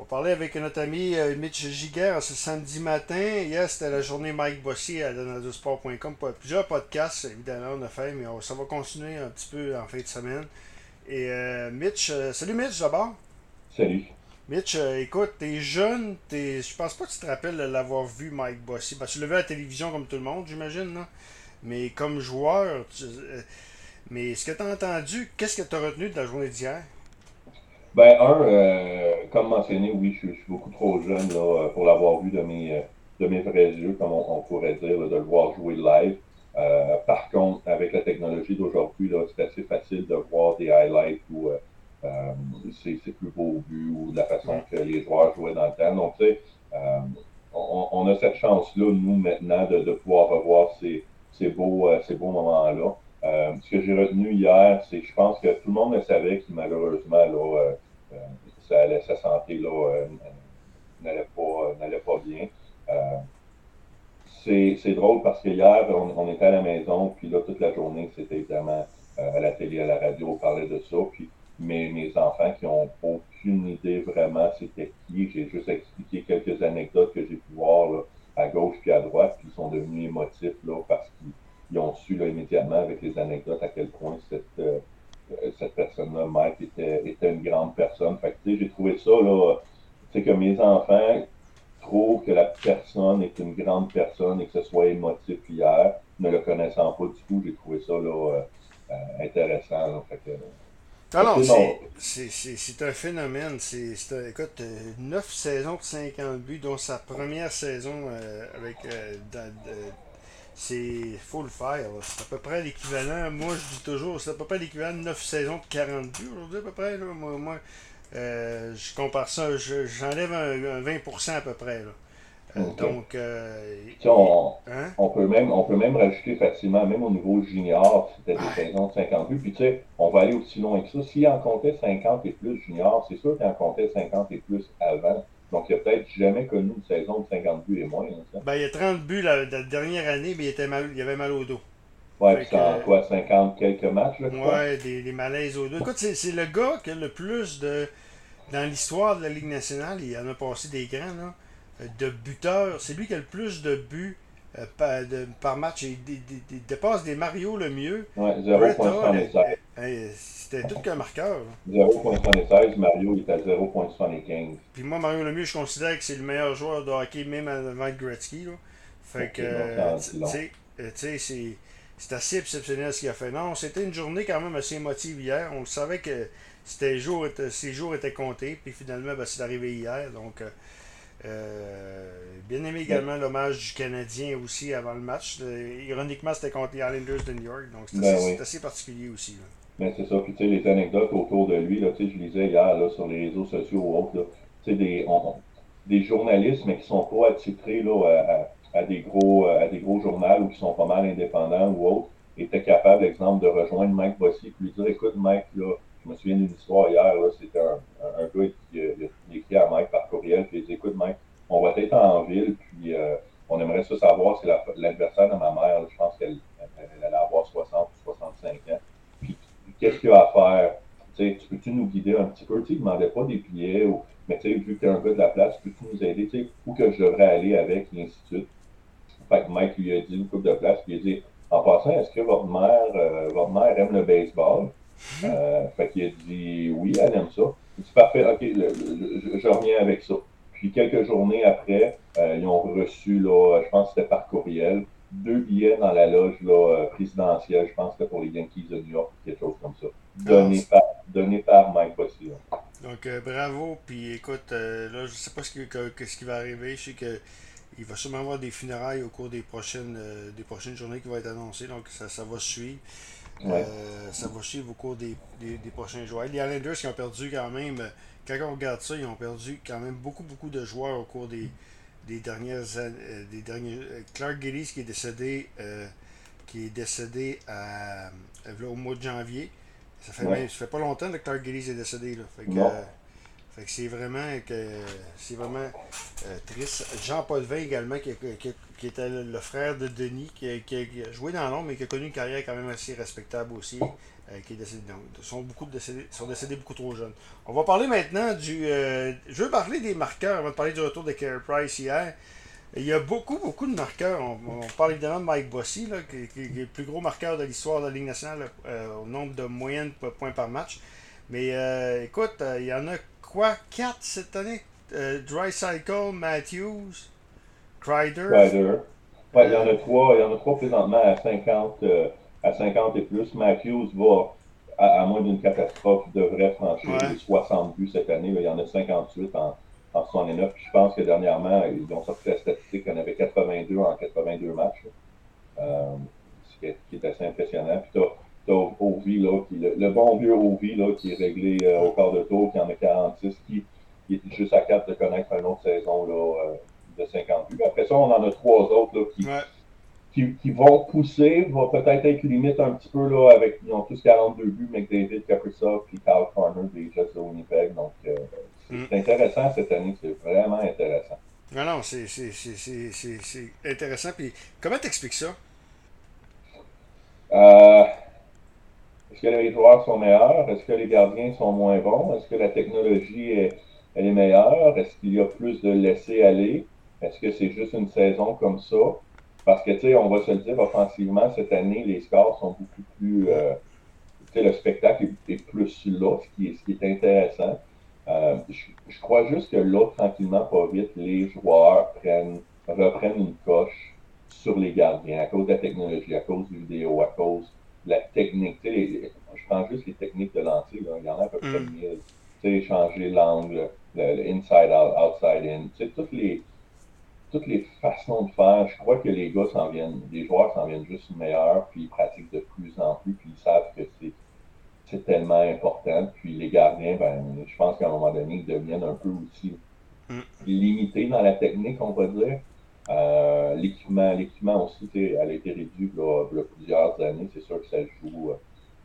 On parlait avec notre ami Mitch Gigère ce samedi matin. Hier, c'était la journée Mike Bossy à donadosport.com. Plusieurs podcasts, évidemment, on a fait, mais ça va continuer un petit peu en fin de semaine. Et Mitch, salut Mitch d'abord. Salut. Mitch, écoute, t'es jeune, je pense pas que tu te rappelles l'avoir vu Mike Bossy. Parce que tu l'as vu à la télévision comme tout le monde, j'imagine, non? Mais comme joueur, mais ce que tu as entendu, qu'est-ce que tu as retenu de la journée d'hier? Ben, comme mentionné, oui, je suis beaucoup trop jeune là, pour l'avoir vu de mes vrais yeux, comme on pourrait dire, là, de le voir jouer live. Par contre, avec la technologie d'aujourd'hui, là, c'est assez facile de voir des highlights ou ses plus beaux buts ou de la façon que les joueurs jouaient dans le temps. Donc, tu sais, on a cette chance-là, nous, maintenant, de pouvoir revoir ces beaux moments-là. Ce que j'ai retenu hier, c'est que je pense que tout le monde le savait que malheureusement, là, sa santé là, n'allait pas bien. C'est drôle parce que hier, on était à la maison, puis là, toute la journée, c'était évidemment à la télé, à la radio, on parlait de ça. Puis mes enfants qui n'ont aucune idée vraiment c'était qui, j'ai juste expliqué quelques anecdotes que j'ai pu voir là, à gauche puis à droite, puis ils sont devenus émotifs là, parce qu'ils ont su là, immédiatement avec les anecdotes à quel point cette personne-là, Mike, était une grande personne. Fait que, j'ai trouvé ça, là, c'est que mes enfants trouvent que la personne est une grande personne et que ce soit émotif hier, ne le connaissant pas du tout, j'ai trouvé ça là, intéressant. Là. Fait que, c'est un phénomène. Écoute, 9 saisons de 50 buts, dont sa première saison avec... il faut le faire. Là. C'est à peu près l'équivalent, moi je dis toujours, c'est à peu près l'équivalent de 9 saisons de 40 buts aujourd'hui à peu près. Là. Moi, je compare ça, j'enlève un 20% à peu près. Là. Okay. Donc, on peut même rajouter facilement, même au niveau junior, c'était des saisons de 50 buts. Puis tu sais, on va aller aussi loin que ça. S'il en comptait 50 et plus junior, c'est sûr qu'il en comptait 50 et plus avant. Donc, il n'a peut-être jamais connu une saison de 50 buts et moins. Hein, il y a 30 buts la dernière année, mais il avait mal au dos. Oui, puis en quoi, 50 quelques matchs? Oui, des malaises au dos. Écoute, c'est le gars qui a le plus de... Dans l'histoire de la Ligue nationale, il en a passé des grands, là, de buteurs. C'est lui qui a le plus de buts par match. Il dépasse des Mario Lemieux. Oui, 0,76. C'était tout qu'un marqueur. 0,76, Mario est à 0,75. Puis moi, Mario Lemieux, je considère que c'est le meilleur joueur de hockey, même avant Gretzky. Là. Fait que, tu sais, c'est assez exceptionnel ce qu'il a fait. Non, c'était une journée quand même assez émotive hier. On le savait que ces jours étaient comptés. Puis finalement, c'est arrivé hier. Donc, bien aimé également l'hommage du Canadien aussi avant le match. Ironiquement, c'était contre les Islanders de New York. Donc, c'est assez particulier aussi. Là. Mais c'est ça, puis tu sais, les anecdotes autour de lui, là, tu sais, je lisais hier, là, sur les réseaux sociaux ou autres, là, tu sais, des journalistes, mais qui sont pas attitrés, là, à des gros journaux ou qui sont pas mal indépendants ou autres, étaient capables, exemple, de rejoindre Mike Bossy et lui dire, écoute, Mike, là, je me souviens d'une histoire hier, là, c'était un gars qui écrit à Mike par courriel, puis il dit, écoute, Mike, on va être en ville, puis on aimerait ça savoir si l'adversaire de ma mère, là, je pense qu'elle allait avoir 60 ou 65 ans. Qu'est-ce qu'il y a à faire? Tu peux-tu nous guider un petit peu? Tu ne demandais pas des billets, mais tu sais, vu que tu es un gars de la place, peux-tu nous aider? Où que je devrais aller avec, et ainsi de suite. Fait que Mike lui a dit une coupe de place, puis il a dit, en passant, est-ce que votre mère aime le baseball? Fait qu'il a dit, oui, elle aime ça. Il dit, parfait, ok, je reviens avec ça. Puis quelques journées après, ils ont reçu, là, je pense que c'était par courriel, 2 billets dans la loge là, présidentielle, je pense que pour les Yankees de New York, quelque chose comme ça. Donné par Mike Bossy. Donc, bravo. Puis écoute, là, je ne sais pas ce qui va arriver. Je sais qu'il va sûrement avoir des funérailles au cours des prochaines journées qui vont être annoncées. Donc, ça va suivre. Ouais. Ça va suivre au cours des prochains joueurs. Les Islanders qui ont perdu quand même, quand on regarde ça, ils ont perdu quand même beaucoup, beaucoup de joueurs au cours des dernières Clark Gillies qui est décédé au mois de janvier. Ça fait pas longtemps que Clark Gillies est décédé là. Fait que, Fait que c'est vraiment triste. Jean-Paul Vin également, qui était le frère de Denis, qui a joué dans l'ombre, mais qui a connu une carrière quand même assez respectable aussi, qui est décédé. Donc, sont décédés beaucoup trop jeunes. On va parler maintenant du... je veux parler des marqueurs avant de parler du retour de Carey Price hier. Il y a beaucoup de marqueurs. On parle évidemment de Mike Bossy, là, qui est le plus gros marqueur de l'histoire de la Ligue nationale au nombre de moyennes points par match. Mais écoute, il y en a quoi? 4 cette année? Dreisaitl, Matthews, Crider. Ouais, il y en a trois présentement à 50 et plus. Matthews va, à moins d'une catastrophe, devrait franchir les 60 buts cette année. Là, il y en a 58 en 69. Je pense que dernièrement, ils ont sorti la statistique, il y en avait 82 en 82 matchs. Ce qui est assez impressionnant. Puis t'as OV, là, le bon vieux OV là, qui est réglé au quart de tour, qui en a 46, qui est juste à 4 de connaître une autre saison là, de 50 buts. Après ça, on en a 3 autres là, qui vont pousser, va peut-être être limite un petit peu là, avec, ils ont tous 42 buts, McDavid, Kaprizov, puis Carl Corner des Jets de Winnipeg. Donc, c'est intéressant cette année, c'est vraiment intéressant. Non, c'est intéressant. Puis, comment t'expliques ça? Est-ce que les joueurs sont meilleurs? Est-ce que les gardiens sont moins bons? Est-ce que la technologie elle est meilleure? Est-ce qu'il y a plus de laisser-aller? Est-ce que c'est juste une saison comme ça? Parce que, tu sais, on va se le dire, offensivement, cette année, les scores sont beaucoup plus... tu sais, le spectacle est plus là, ce qui est intéressant. Je crois juste que là, tranquillement, pas vite, les joueurs reprennent une coche sur les gardiens à cause de la technologie, à cause du vidéo, à cause... la technique, tu sais, je prends juste les techniques de lancer, là. Il y en a à peu près 1000, tu sais, changer l'angle, le inside out, outside in, tu sais, toutes les façons de faire. Je crois que les joueurs s'en viennent juste meilleurs, puis ils pratiquent de plus en plus, puis ils savent que c'est tellement important, puis les gardiens, ben, je pense qu'à un moment donné, ils deviennent un peu aussi limités dans la technique, on va dire. L'équipement aussi, elle a été réduite il y a plusieurs années. C'est sûr que ça joue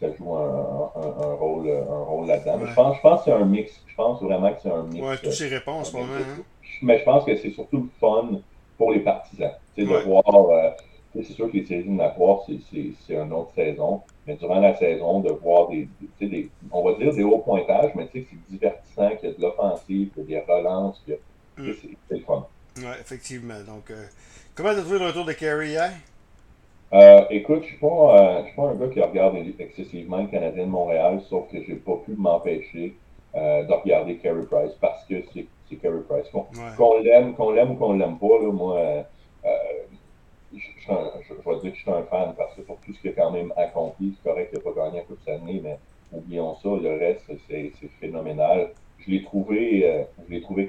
un rôle là-dedans. Ouais. Mais je pense que c'est un mix. Je pense vraiment que c'est un mix. Ouais, toutes ces réponses, pour moi. Hein? Mais je pense que c'est surtout le fun pour les partisans. Tu sais, de voir. C'est sûr que les séries éliminatoires, c'est une autre saison. Mais durant la saison, de voir des on va dire des hauts pointages, mais tu sais, c'est divertissant, qu'il y a de l'offensive, qu'il y a des relances, c'est le fun. Oui, effectivement. Donc, comment t'as trouvé le retour de Carey hier? Écoute, je suis pas un gars qui regarde excessivement le Canadien de Montréal, sauf que j'ai pas pu m'empêcher de regarder Carey Price parce que c'est Carey Price. Qu'on l'aime ou qu'on l'aime pas, là, moi, je vais dire que je suis un fan parce que pour tout ce qu'il a quand même accompli, c'est correct qu'il n'a pas gagné la Coupe Stanley, mais oublions ça, le reste, c'est phénoménal. Je l'ai trouvé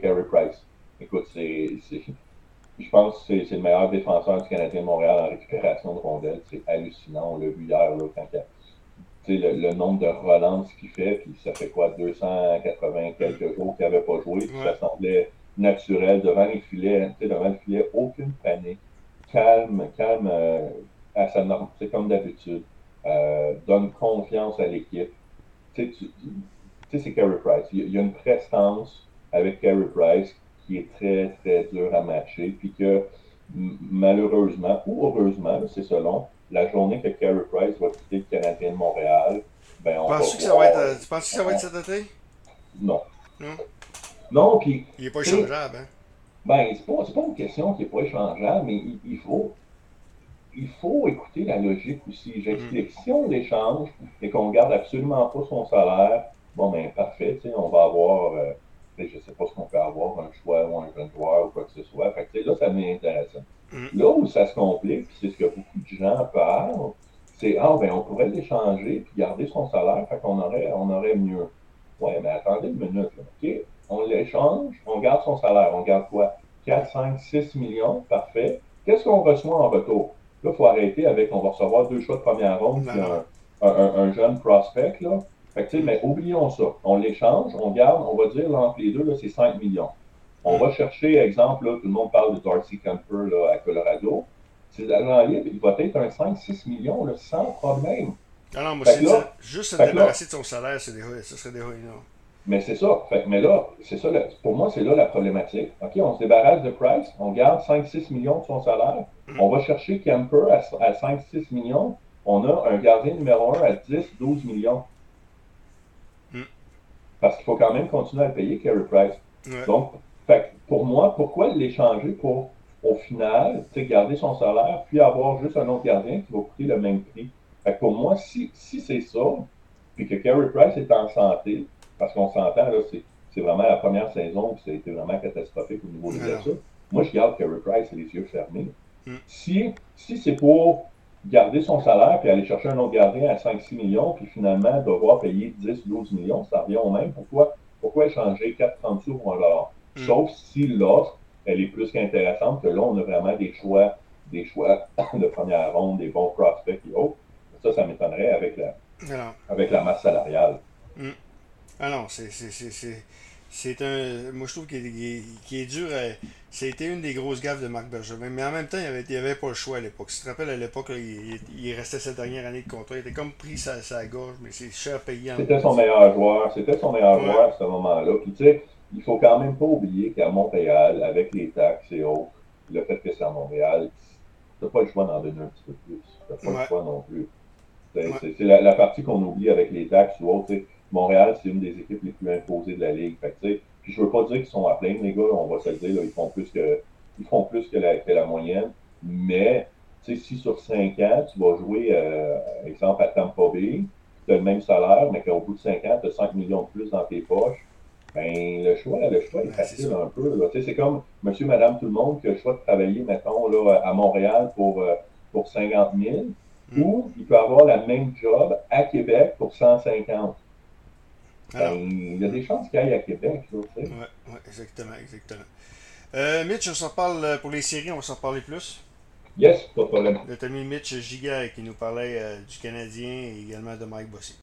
Carey Price. Écoute, je pense que c'est le meilleur défenseur du Canadien de Montréal en récupération de rondelles. C'est hallucinant. On l'a vu hier, là, quand le nombre de relances qu'il fait, puis ça fait quoi, 280 quelques jours qu'il n'avait pas joué, puis ça semblait naturel. Devant les filets, aucune panique. Calme à sa norme, c'est comme d'habitude. Donne confiance à l'équipe. Tu sais, c'est Carey Price. Il y a une prestance avec Carey Price qui est très, très dur à matcher, puis que malheureusement, ou heureusement, c'est selon, la journée que Carey Price va quitter le Canadien de Montréal, ben on va tu penses que ça va être cet été? Non, puis... Il n'est pas échangeable, hein? Ben, c'est pas une question qui n'est pas échangeable, mais il faut écouter la logique aussi. J'explique, si on l'échange et qu'on ne garde absolument pas son salaire, bon, ben, parfait, tu sais, on va avoir... je ne sais pas ce qu'on peut avoir, un choix ou un jeune joueur ou quoi que ce soit. Fait que, là, ça m'est intéressant. Là où ça se complique, c'est ce que beaucoup de gens parlent, c'est « Ah, ben on pourrait l'échanger puis garder son salaire, fait qu'on aurait mieux. » Ouais, mais attendez une minute. OK, on l'échange, on garde son salaire. On garde quoi? 4, 5, 6 millions, parfait. Qu'est-ce qu'on reçoit en retour? Là, il faut arrêter avec « On va recevoir 2 choix de première ronde puis un jeune prospect, là. » Fait que, mais oublions ça. On l'échange, on garde, on va dire, là, entre les deux, là, c'est 5 millions. On va chercher, exemple, là, tout le monde parle de Darcy Kuemper là, à Colorado. C'est l'agent libre, il va être un 5-6 millions, là, sans problème. Ah non, moi, juste se débarrasser de son salaire, ce serait déjà énorme. Mais c'est ça. Fait, mais là, c'est ça, pour moi, c'est là la problématique. OK, on se débarrasse de Price, on garde 5-6 millions de son salaire, on va chercher Kuemper à 5-6 millions, on a un gardien numéro 1 à 10-12 millions. Parce qu'il faut quand même continuer à payer Carey Price. Ouais. Donc, fait, pour moi, pourquoi l'échanger pour, au final, garder son salaire, puis avoir juste un autre gardien qui va coûter le même prix? Fait que pour moi, si c'est ça, puis que Carey Price est en santé, parce qu'on s'entend, là, c'est vraiment la première saison où ça a été vraiment catastrophique au niveau des achats. Moi, je garde Carey Price les yeux fermés. Si c'est pour garder son salaire puis aller chercher un autre gardien à 5-6 millions, puis finalement devoir payer 10-12 millions, ça revient au même. Pourquoi échanger 4-30 sous pour un dollar? Sauf si l'offre, elle est plus qu'intéressante, que là, on a vraiment des choix de première ronde, des bons prospects et autres. Ça m'étonnerait avec la masse salariale. Ah non, c'est un... Moi, je trouve qu'il est dur. C'était une des grosses gaffes de Marc Bergevin. Mais en même temps, il n'y avait pas le choix à l'époque. Si tu te rappelles, à l'époque, là, il restait sa dernière année de contrat. Il était comme pris sa gorge, mais c'est cher payé. C'était son meilleur joueur à ce moment-là. Puis tu sais, il faut quand même pas oublier qu'à Montréal, avec les taxes et autres, le fait que c'est à Montréal, t'as pas le choix d'en donner un petit peu plus. T'as pas le choix non plus. C'est la partie qu'on oublie avec les taxes ou autres. Montréal, c'est une des équipes les plus imposées de la Ligue. Fait que, puis je veux pas dire qu'ils sont à plaindre, les gars, on va se le dire, là, ils font plus que la moyenne. Mais si sur 5 ans, tu vas jouer, exemple, à Tampa Bay, tu as le même salaire, mais qu'au bout de 5 ans, tu as 5 millions de plus dans tes poches, ben le choix est facile un peu. Là. C'est comme monsieur, madame, tout le monde qui a le choix de travailler, mettons, là, à Montréal pour 50 000, ou il peut avoir la même job à Québec pour 150 000. Alors, il y a des chances qu'il aille à Québec, tu sais. Oui, exactement. Mitch, on s'en parle pour les séries, on va s'en parler plus. Yes, pas de problème. Notre ami Mitch Gigère qui nous parlait du Canadien et également de Mike Bossy.